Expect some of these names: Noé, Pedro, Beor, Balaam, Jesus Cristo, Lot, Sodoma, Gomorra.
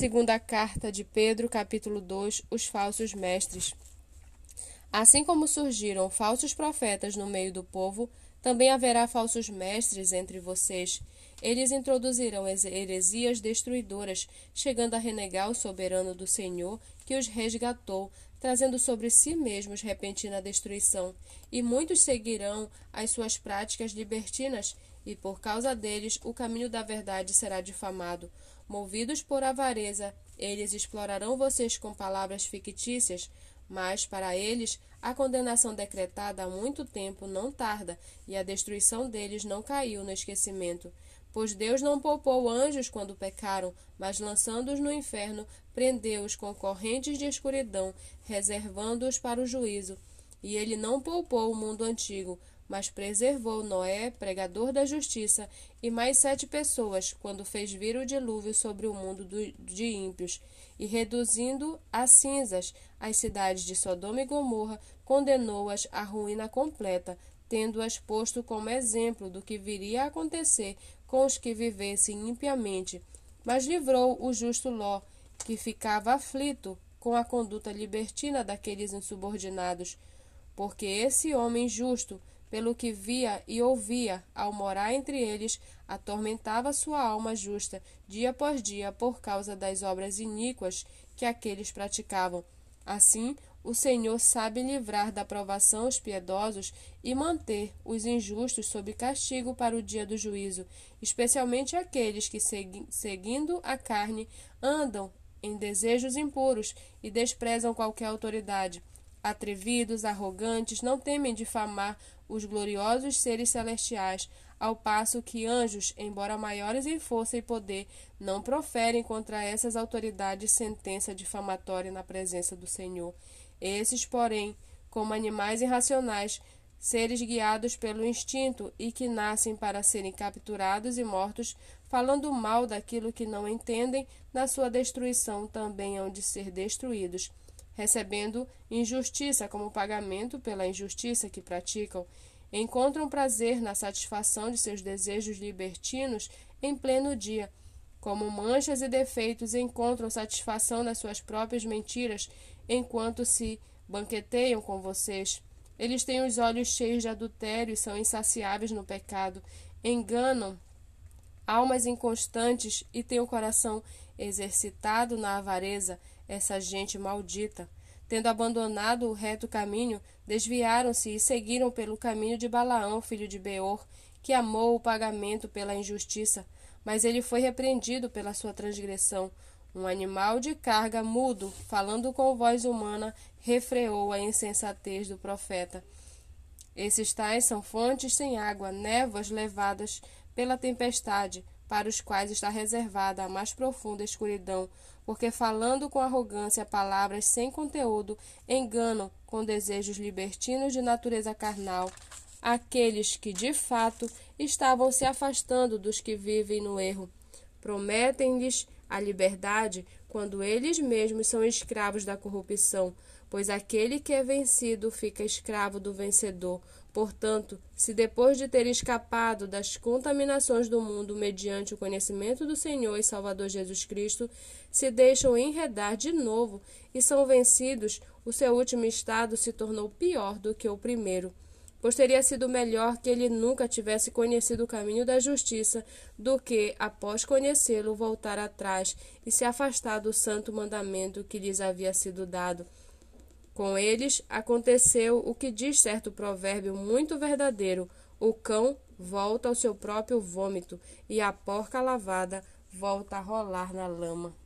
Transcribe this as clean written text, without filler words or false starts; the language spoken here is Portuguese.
Segunda carta de Pedro, capítulo 2, os falsos mestres. Assim como surgiram falsos profetas no meio do povo, também haverá falsos mestres entre vocês. Eles introduzirão heresias destruidoras, chegando a renegar o soberano do Senhor que os resgatou, trazendo sobre si mesmos repentina destruição. E muitos seguirão as suas práticas libertinas, e por causa deles o caminho da verdade será difamado. Movidos por avareza, eles explorarão vocês com palavras fictícias, mas para eles a condenação decretada há muito tempo não tarda, e a destruição deles não caiu no esquecimento. Pois Deus não poupou anjos quando pecaram, mas lançando-os no inferno, prendeu-os com correntes de escuridão, reservando-os para o juízo. E ele não poupou o mundo antigo, mas preservou Noé, pregador da justiça, e mais 7 pessoas, quando fez vir o dilúvio sobre o mundo de ímpios, e reduzindo a cinzas as cidades de Sodoma e Gomorra, condenou-as à ruína completa, tendo-as posto como exemplo do que viria a acontecer com os que vivessem impiamente. Mas livrou o justo Ló, que ficava aflito com a conduta libertina daqueles insubordinados, porque esse homem justo, pelo que via e ouvia, ao morar entre eles, atormentava sua alma justa, dia após dia, por causa das obras iníquas que aqueles praticavam. Assim, o Senhor sabe livrar da provação os piedosos e manter os injustos sob castigo para o dia do juízo, especialmente aqueles que, seguindo a carne, andam em desejos impuros e desprezam qualquer autoridade. Atrevidos, arrogantes, não temem difamar os gloriosos seres celestiais, ao passo que anjos, embora maiores em força e poder, não proferem contra essas autoridades sentença difamatória na presença do Senhor. Esses, porém, como animais irracionais, seres guiados pelo instinto e que nascem para serem capturados e mortos, falando mal daquilo que não entendem, na sua destruição também hão de ser destruídos, recebendo injustiça como pagamento pela injustiça que praticam. Encontram prazer na satisfação de seus desejos libertinos em pleno dia. Como manchas e defeitos, encontram satisfação nas suas próprias mentiras enquanto se banqueteiam com vocês. Eles têm os olhos cheios de adultério e são insaciáveis no pecado. Enganam almas inconstantes e têm o coração exercitado na avareza. Essa gente maldita, tendo abandonado o reto caminho, desviaram-se e seguiram pelo caminho de Balaão, filho de Beor, que amou o pagamento pela injustiça, mas ele foi repreendido pela sua transgressão. Um animal de carga mudo, falando com voz humana, refreou a insensatez do profeta. Esses tais são fontes sem água, névoas levadas pela tempestade, para os quais está reservada a mais profunda escuridão, porque falando com arrogância palavras sem conteúdo, enganam com desejos libertinos de natureza carnal aqueles que, de fato, estavam se afastando dos que vivem no erro. Prometem-lhes a liberdade quando eles mesmos são escravos da corrupção, pois aquele que é vencido fica escravo do vencedor. Portanto, se depois de ter escapado das contaminações do mundo mediante o conhecimento do Senhor e Salvador Jesus Cristo, se deixam enredar de novo e são vencidos, o seu último estado se tornou pior do que o primeiro. Pois teria sido melhor que ele nunca tivesse conhecido o caminho da justiça do que, após conhecê-lo, voltar atrás e se afastar do santo mandamento que lhes havia sido dado. Com eles aconteceu o que diz certo provérbio muito verdadeiro: o cão volta ao seu próprio vômito, e a porca lavada volta a rolar na lama.